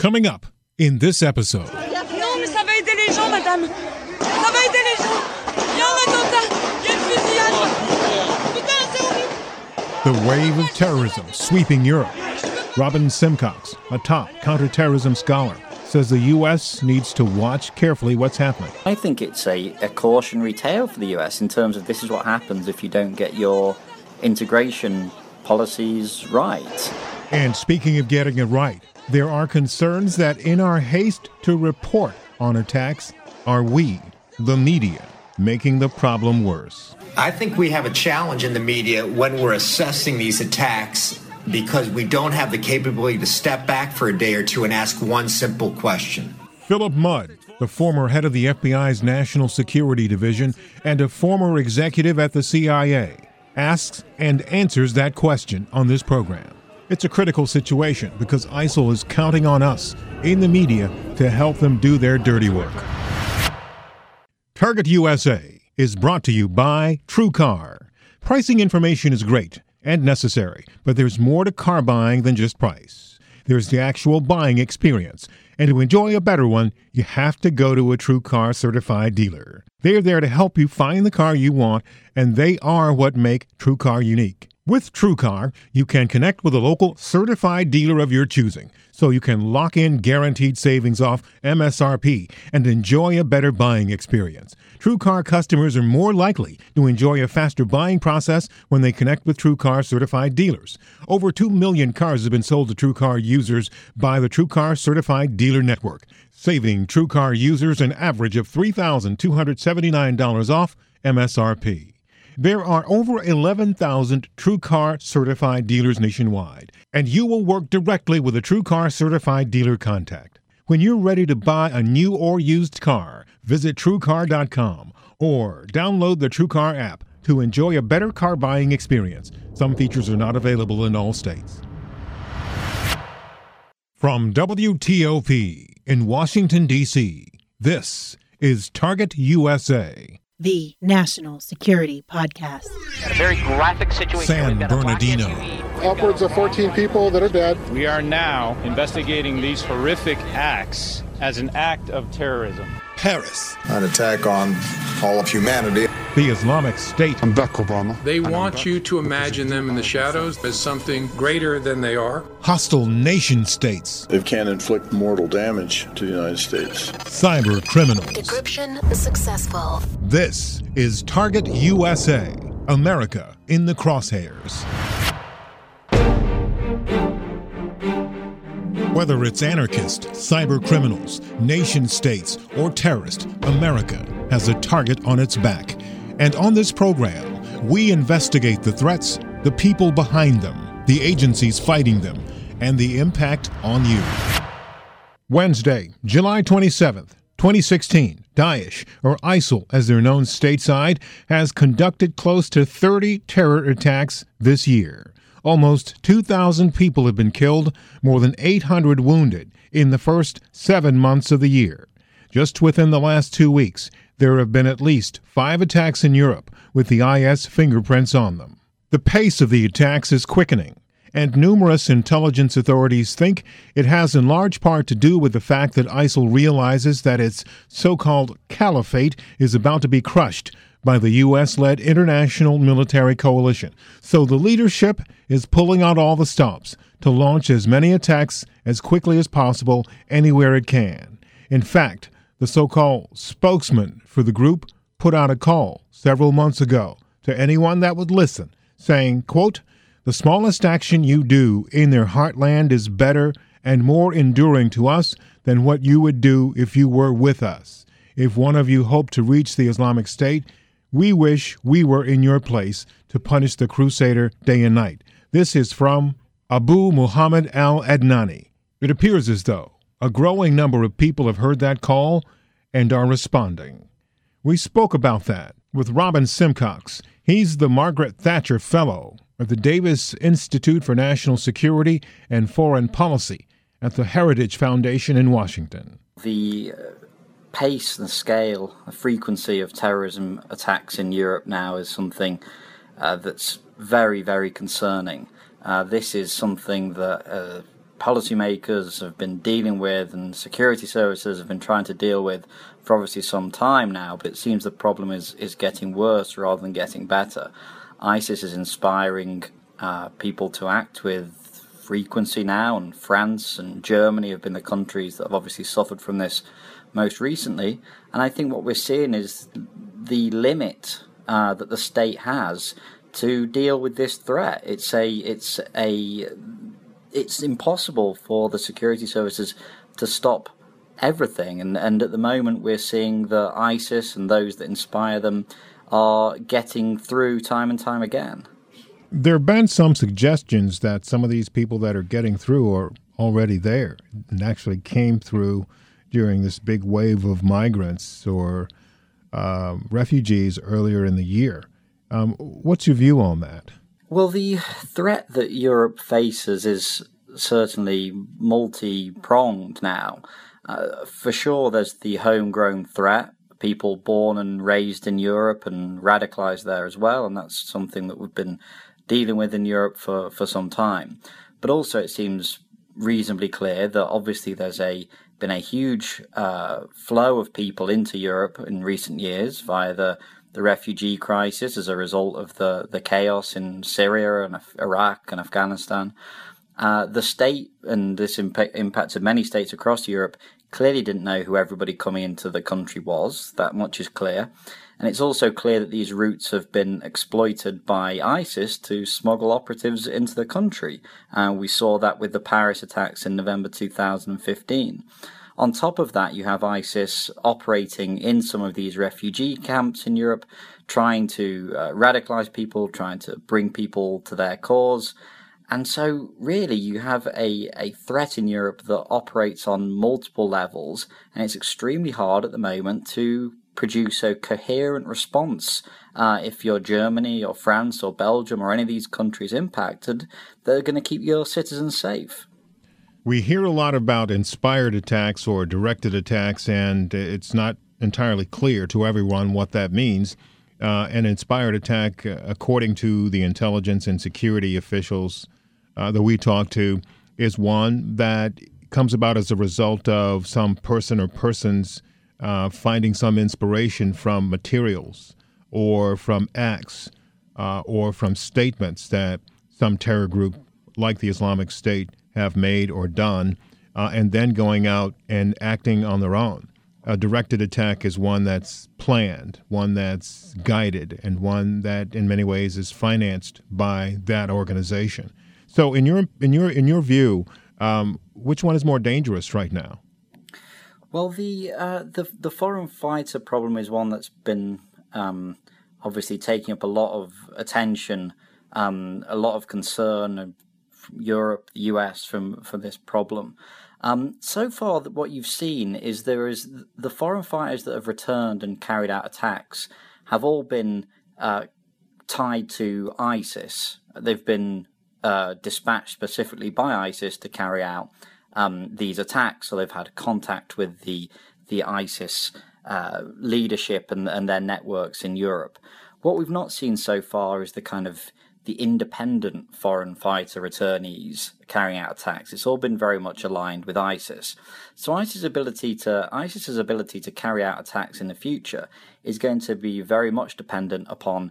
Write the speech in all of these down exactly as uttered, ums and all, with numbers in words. Coming up in this episode. The wave of terrorism sweeping Europe. Robin Simcox, a top counterterrorism scholar, says the U S needs to watch carefully what's happening. I think it's a, a cautionary tale for the U S in terms of this is what happens if you don't get your integration policies right. And speaking of getting it right, there are concerns that in our haste to report on attacks, are we, the media, making the problem worse? I think we have a challenge in the media when we're assessing these attacks, because we don't have the capability to step back for a day or two and ask one simple question. Philip Mudd, the former head of the F B I's National Security Division and a former executive at the C I A, asks and answers that question on this program. It's a critical situation because ISIL is counting on us in the media to help them do their dirty work. Target U S A is brought to you by TrueCar. Pricing information is great and necessary, but there's more to car buying than just price. There's the actual buying experience, and to enjoy a better one, you have to go to a TrueCar certified dealer. They're there to help you find the car you want, and they are what make TrueCar unique. With TrueCar, you can connect with a local certified dealer of your choosing, so you can lock in guaranteed savings off M S R P and enjoy a better buying experience. TrueCar customers are more likely to enjoy a faster buying process when they connect with TrueCar certified dealers. Over two million cars have been sold to TrueCar users by the TrueCar certified dealer network, saving TrueCar users an average of three thousand two hundred seventy-nine dollars off M S R P. There are over eleven thousand TrueCar certified dealers nationwide, and you will work directly with a TrueCar certified dealer contact. When you're ready to buy a new or used car, visit TrueCar dot com or download the TrueCar app to enjoy a better car buying experience. Some features are not available in all states. From W T O P in Washington, D C, this is Target U S A, the National Security Podcast. A very graphic situation. San Bernardino. Upwards of fourteen people that are dead. We are now investigating these horrific acts as an act of terrorism. Paris. An attack on all of humanity. The Islamic State. I'm back, Obama. They want you to imagine them in the shadows as something greater than they are. Hostile nation states. They can inflict mortal damage to the United States. Cyber criminals. Decryption successful. This is Target U S A, America in the crosshairs. Whether it's anarchist, cyber criminals, nation states, or terrorists, America has a target on its back. And on this program, we investigate the threats, the people behind them, the agencies fighting them, and the impact on you. Wednesday, July twenty-seventh, twenty sixteen, Daesh, or ISIL as they're known stateside, has conducted close to thirty terror attacks this year. Almost two thousand people have been killed, more than eight hundred wounded in the first seven months of the year. Just within the last two weeks, there have been at least five attacks in Europe with the I S fingerprints on them. The pace of the attacks is quickening, and numerous intelligence authorities think it has in large part to do with the fact that ISIL realizes that its so-called caliphate is about to be crushed by the U S-led international military coalition. So the leadership is pulling out all the stops to launch as many attacks as quickly as possible anywhere it can. In fact, the so-called spokesman for the group put out a call several months ago to anyone that would listen, saying, quote, "The smallest action you do in their heartland is better and more enduring to us than what you would do if you were with us. If one of you hoped to reach the Islamic State, we wish we were in your place to punish the crusader day and night." This is from Abu Muhammad al-Adnani. It appears as though a growing number of people have heard that call and are responding. We spoke about that with Robin Simcox. He's the Margaret Thatcher Fellow at the Davis Institute for National Security and Foreign Policy at the Heritage Foundation in Washington. The pace and scale, the frequency of terrorism attacks in Europe now is something uh, that's very, very concerning. Uh, this is something that... Uh, policymakers have been dealing with and security services have been trying to deal with for obviously some time now, but it seems the problem is, is getting worse rather than getting better. ISIS is inspiring uh, people to act with frequency now, and France and Germany have been the countries that have obviously suffered from this most recently. And I think what we're seeing is the limit uh, that the state has to deal with this threat. It's a, it's a, it's impossible for the security services to stop everything. And, and at the moment, we're seeing that ISIS and those that inspire them are getting through time and time again. There have been some suggestions that some of these people that are getting through are already there and actually came through during this big wave of migrants or uh, refugees earlier in the year. Um, what's your view on that? Well, the threat that Europe faces is certainly multi-pronged now. Uh, for sure, there's the homegrown threat, people born and raised in Europe and radicalized there as well, and that's something that we've been dealing with in Europe for, for some time. But also it seems reasonably clear that obviously there's a been a huge uh, flow of people into Europe in recent years via the the refugee crisis as a result of the, the chaos in Syria and Iraq and Afghanistan. Uh, the state, and this impact, impacted many states across Europe, clearly didn't know who everybody coming into the country was. That much is clear. And it's also clear that these routes have been exploited by ISIS to smuggle operatives into the country. And uh, we saw that with the Paris attacks in November two thousand fifteen. On top of that, you have ISIS operating in some of these refugee camps in Europe, trying to uh, radicalize people, trying to bring people to their cause. And so really you have a, a threat in Europe that operates on multiple levels, and it's extremely hard at the moment to produce a coherent response. Uh, if you're Germany or France or Belgium or any of these countries impacted, they're going to keep your citizens safe. We hear a lot about inspired attacks or directed attacks, and it's not entirely clear to everyone what that means. Uh, an inspired attack, according to the intelligence and security officials Uh, that we talk to, is one that comes about as a result of some person or persons uh, finding some inspiration from materials or from acts uh, or from statements that some terror group like the Islamic State have made or done, uh, and then going out and acting on their own. A directed attack is one that's planned, one that's guided, and one that in many ways is financed by that organization. So in your in your in your view, um, which one is more dangerous right now? Well, the uh, the the foreign fighter problem is one that's been um, obviously taking up a lot of attention, um, a lot of concern from Europe, the U S from for this problem. Um, so far, what you've seen is there is the foreign fighters that have returned and carried out attacks have all been uh, tied to ISIS. They've been Uh, dispatched specifically by ISIS to carry out um, these attacks, so they've had contact with the the ISIS uh, leadership and, and their networks in Europe. What we've not seen so far is the kind of the independent foreign fighter returnees carrying out attacks. It's all been very much aligned with ISIS. So ISIS's ability to ISIS's ability to carry out attacks in the future is going to be very much dependent upon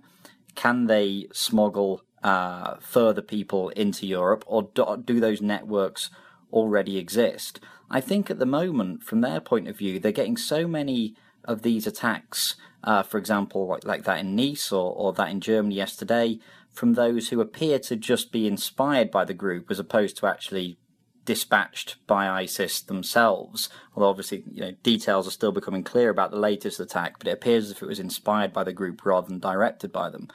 can they smuggle Uh, further people into Europe, or do, do those networks already exist? I think at the moment, from their point of view, they're getting so many of these attacks, uh, for example, like, like that in Nice or, or that in Germany yesterday, from those who appear to just be inspired by the group as opposed to actually dispatched by ISIS themselves. Although obviously, you know, details are still becoming clear about the latest attack, but it appears as if it was inspired by the group rather than directed by them.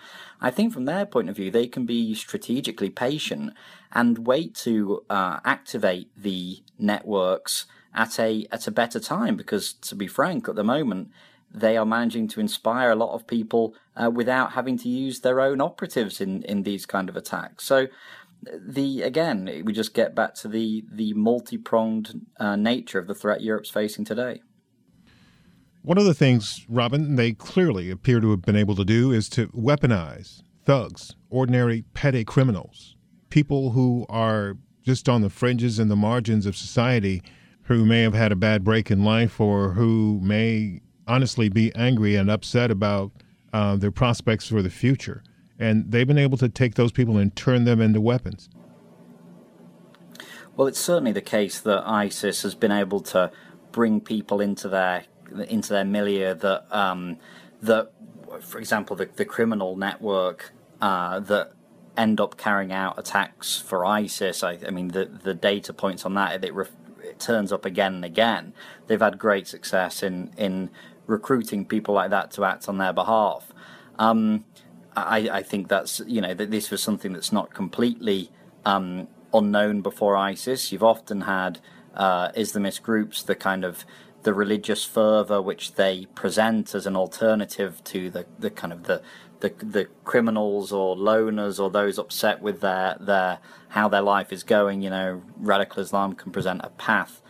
I think from their point of view, they can be strategically patient and wait to uh, activate the networks at a at a better time, because to be frank, at the moment, they are managing to inspire a lot of people uh, without having to use their own operatives in, in these kind of attacks. So The again, we just get back to the, the multi-pronged uh, nature of the threat Europe's facing today. One of the things, Robin, they clearly appear to have been able to do is to weaponize thugs, ordinary petty criminals, people who are just on the fringes and the margins of society who may have had a bad break in life or who may honestly be angry and upset about uh, their prospects for the future. And they've been able to take those people and turn them into weapons. Well, it's certainly the case that ISIS has been able to bring people into their into their milieu that, um, that for example, the, the criminal network uh, that end up carrying out attacks for ISIS. I, I mean, the, the data points on that, it, re, it turns up again and again. They've had great success in, in recruiting people like that to act on their behalf. Um, I, I think that's, you know, that this was something that's not completely um, unknown before ISIS. You've often had uh, Islamist groups, the kind of the religious fervor which they present as an alternative to the, the kind of the, the the criminals or loners or those upset with their their how their life is going. You know, radical Islam can present a path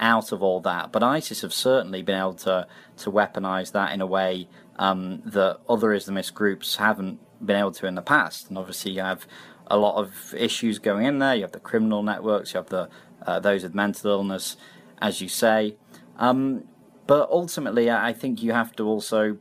out of all that. But ISIS have certainly been able to, to weaponize that in a way um, that other Islamist groups haven't been able to in the past. And obviously you have a lot of issues going in there. You have the criminal networks, you have the uh, those with mental illness, as you say. Um, but ultimately, I think you have to also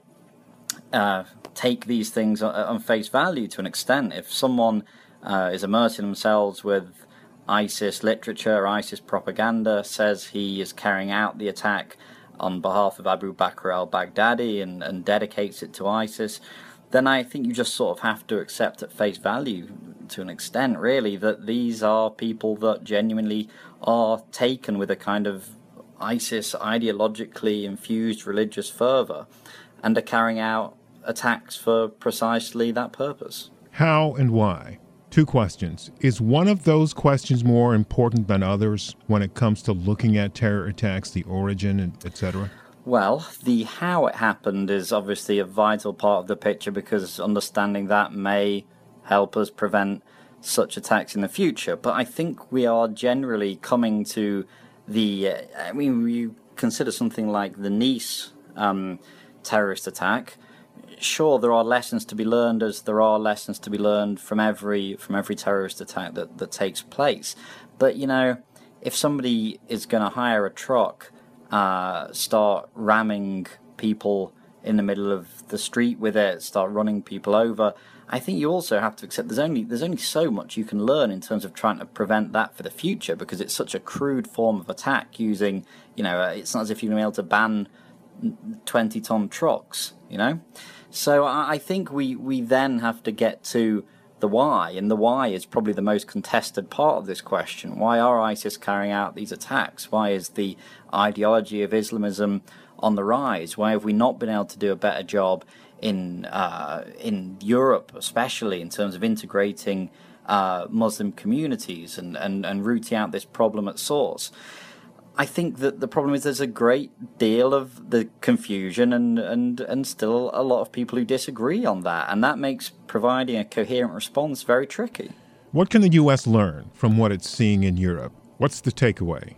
uh, take these things on face value to an extent. If someone uh, is immersing themselves with ISIS literature, ISIS propaganda, says he is carrying out the attack on behalf of Abu Bakr al-Baghdadi and, and dedicates it to ISIS, then I think you just sort of have to accept at face value to an extent, really, that these are people that genuinely are taken with a kind of ISIS ideologically infused religious fervor and are carrying out attacks for precisely that purpose. How and why? Two questions. Is one of those questions more important than others when it comes to looking at terror attacks, the origin, et cetera? Well, the how it happened is obviously a vital part of the picture because understanding that may help us prevent such attacks in the future. But I think we are generally coming to the... Uh, I mean, you consider something like the Nice um, terrorist attack. Sure, there are lessons to be learned, as there are lessons to be learned from every from every terrorist attack that, that takes place. But, you know, if somebody is going to hire a truck, uh, start ramming people in the middle of the street with it, start running people over, I think you also have to accept there's only there's only so much you can learn in terms of trying to prevent that for the future, because it's such a crude form of attack using, you know, it's not as if you're going to be able to ban twenty-ton trucks, you know? So I think we, we then have to get to the why, and the why is probably the most contested part of this question. Why are ISIS carrying out these attacks? Why is the ideology of Islamism on the rise? Why have we not been able to do a better job in uh, in Europe, especially in terms of integrating uh, Muslim communities and, and, and rooting out this problem at source? I think that the problem is there's a great deal of the confusion and, and, and still a lot of people who disagree on that. And that makes providing a coherent response very tricky. What can the U S learn from what it's seeing in Europe? What's the takeaway?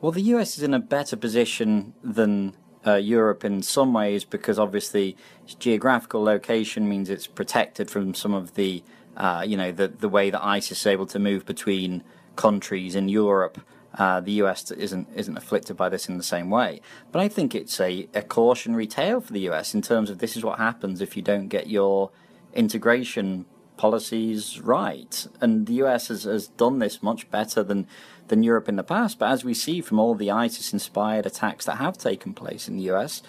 Well, the U S is in a better position than uh, Europe in some ways because obviously its geographical location means it's protected from some of the, uh, you know, the, the way that ISIS is able to move between countries in Europe. Uh, the U S isn't isn't afflicted by this in the same way. But I think it's a, a cautionary tale for the U S in terms of this is what happens if you don't get your integration policies right. And the U S has, has done this much better than, than Europe in the past. But as we see from all the ISIS-inspired attacks that have taken place in the U S,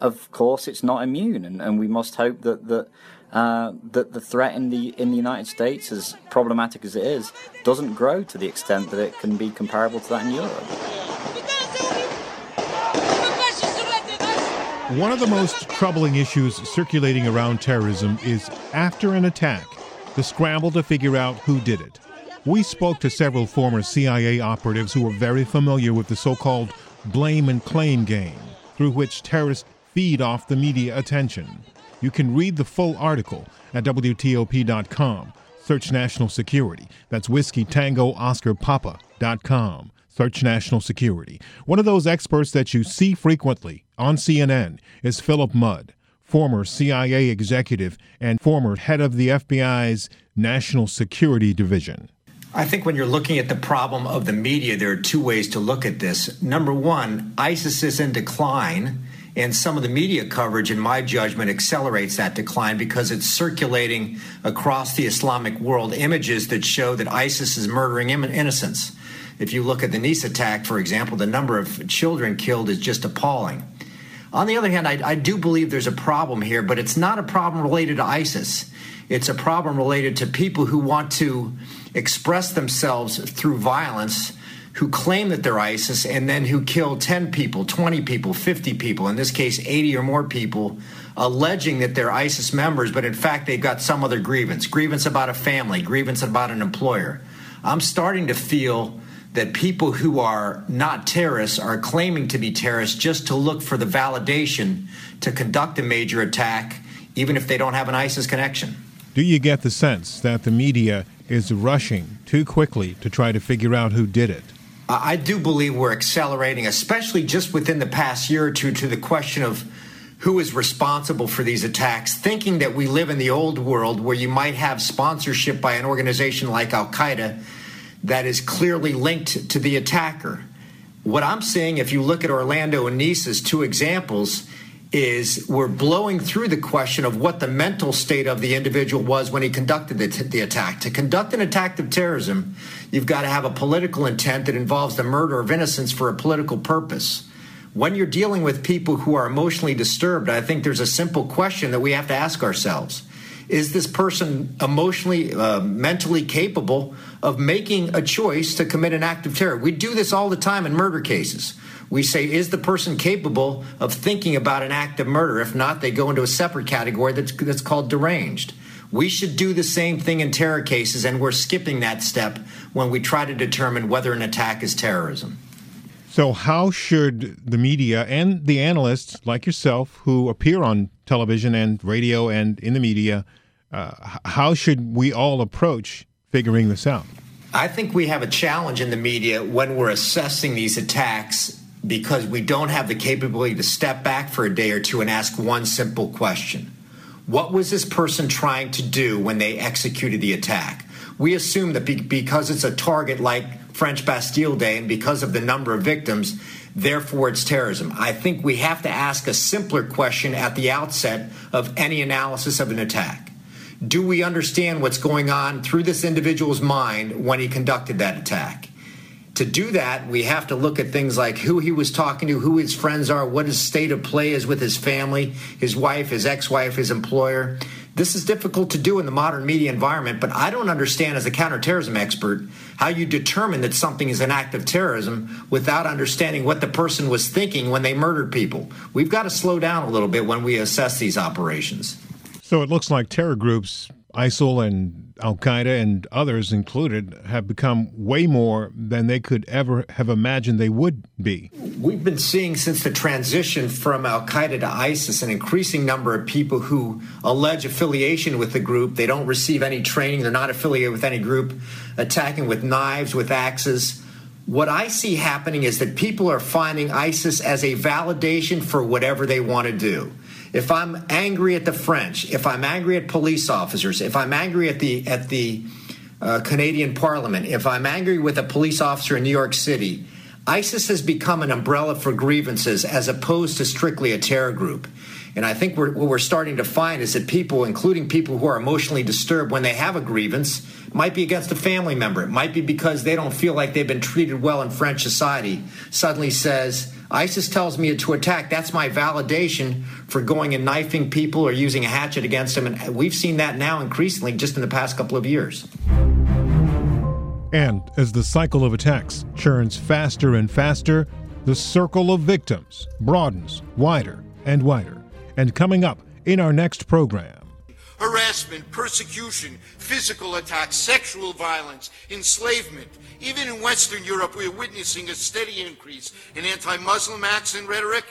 of course it's not immune. And, and we must hope that... that Uh, that the threat in the in the United States, as problematic as it is, doesn't grow to the extent that it can be comparable to that in Europe. One of the most troubling issues circulating around terrorism is, after an attack, the scramble to figure out who did it. We spoke to several former C I A operatives who were very familiar with the so-called blame and claim game, through which terrorists feed off the media attention. You can read the full article at W T O P dot com. Search National Security. That's Whiskey Tango Oscar Papa dot com. Search National Security. One of those experts that you see frequently on C N N is Philip Mudd, former C I A executive and former head of the F B I's National Security Division. I think when you're looking at the problem of the media, there are two ways to look at this. Number one, ISIS is in decline, and some of the media coverage, in my judgment, accelerates that decline because it's circulating across the Islamic world images that show that ISIS is murdering innocents. If you look at the Nice attack, for example, the number of children killed is just appalling. On the other hand, I, I do believe there's a problem here, but it's not a problem related to ISIS. It's a problem related to people who want to express themselves through violence, who claim that they're ISIS, and then who kill ten people, twenty people, fifty people, in this case, eighty or more people, alleging that they're ISIS members, but in fact, they've got some other grievance, grievance about a family, grievance about an employer. I'm starting to feel that people who are not terrorists are claiming to be terrorists just to look for the validation to conduct a major attack, even if they don't have an ISIS connection. Do you get the sense that the media is rushing too quickly to try to figure out who did it? I do believe we're accelerating, especially just within the past year or two, to the question of who is responsible for these attacks, thinking that we live in the old world where you might have sponsorship by an organization like Al-Qaeda that is clearly linked to the attacker. What I'm seeing, if you look at Orlando and Nice as two examples, is we're blowing through the question of what the mental state of the individual was when he conducted the, t- the attack. To conduct an attack of terrorism, you've got to have a political intent that involves the murder of innocents for a political purpose. When you're dealing with people who are emotionally disturbed, I think there's a simple question that we have to ask ourselves. Is this person emotionally, uh, mentally capable of making a choice to commit an act of terror? We do this all the time in murder cases. We say, is the person capable of thinking about an act of murder? If not, they go into a separate category that's, that's called deranged. We should do the same thing in terror cases, and we're skipping that step when we try to determine whether an attack is terrorism. So how should the media and the analysts like yourself who appear on television and radio and in the media, uh, how should we all approach figuring this out? I think we have a challenge in the media when we're assessing these attacks because we don't have the capability to step back for a day or two and ask one simple question. What was this person trying to do when they executed the attack? We assume that be- because it's a target like French Bastille Day, and because of the number of victims, therefore it's terrorism. I think we have to ask a simpler question at the outset of any analysis of an attack. Do we understand what's going on through this individual's mind when he conducted that attack? To do that, we have to look at things like who he was talking to, who his friends are, what his state of play is with his family, his wife, his ex-wife, his employer. This is difficult to do in the modern media environment, but I don't understand as a counterterrorism expert how you determine that something is an act of terrorism without understanding what the person was thinking when they murdered people. We've got to slow down a little bit when we assess these operations. So it looks like terror groups, ISIL and Al-Qaeda and others included, have become way more than they could ever have imagined they would be. We've been seeing since the transition from Al-Qaeda to ISIS an increasing number of people who allege affiliation with the group. They don't receive any training. They're not affiliated with any group, attacking with knives, with axes. What I see happening is that people are finding ISIS as a validation for whatever they want to do. If I'm angry at the French, if I'm angry at police officers, if I'm angry at the at the uh, Canadian Parliament, if I'm angry with a police officer in New York City, ISIS has become an umbrella for grievances as opposed to strictly a terror group. And I think we're, what we're starting to find is that people, including people who are emotionally disturbed when they have a grievance, might be against a family member. It might be because they don't feel like they've been treated well in French society, suddenly says, ISIS tells me to attack. That's my validation for going and knifing people or using a hatchet against them. And we've seen that now increasingly just in the past couple of years. And as the cycle of attacks churns faster and faster, the circle of victims broadens wider and wider. And coming up in our next program: harassment, persecution, physical attacks, sexual violence, enslavement. Even in Western Europe, we're witnessing a steady increase in anti-Muslim acts and rhetoric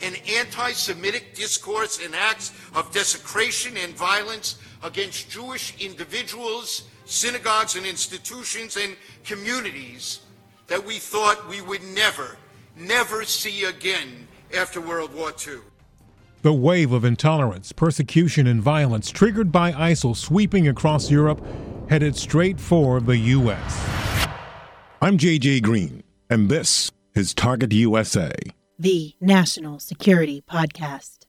and anti-Semitic discourse and acts of desecration and violence against Jewish individuals, synagogues and institutions and communities that we thought we would never, never see again after World War Two. The wave of intolerance, persecution, and violence triggered by ISIL sweeping across Europe headed straight for the U S. I'm J J. Green, and this is Target U S A, the National Security Podcast.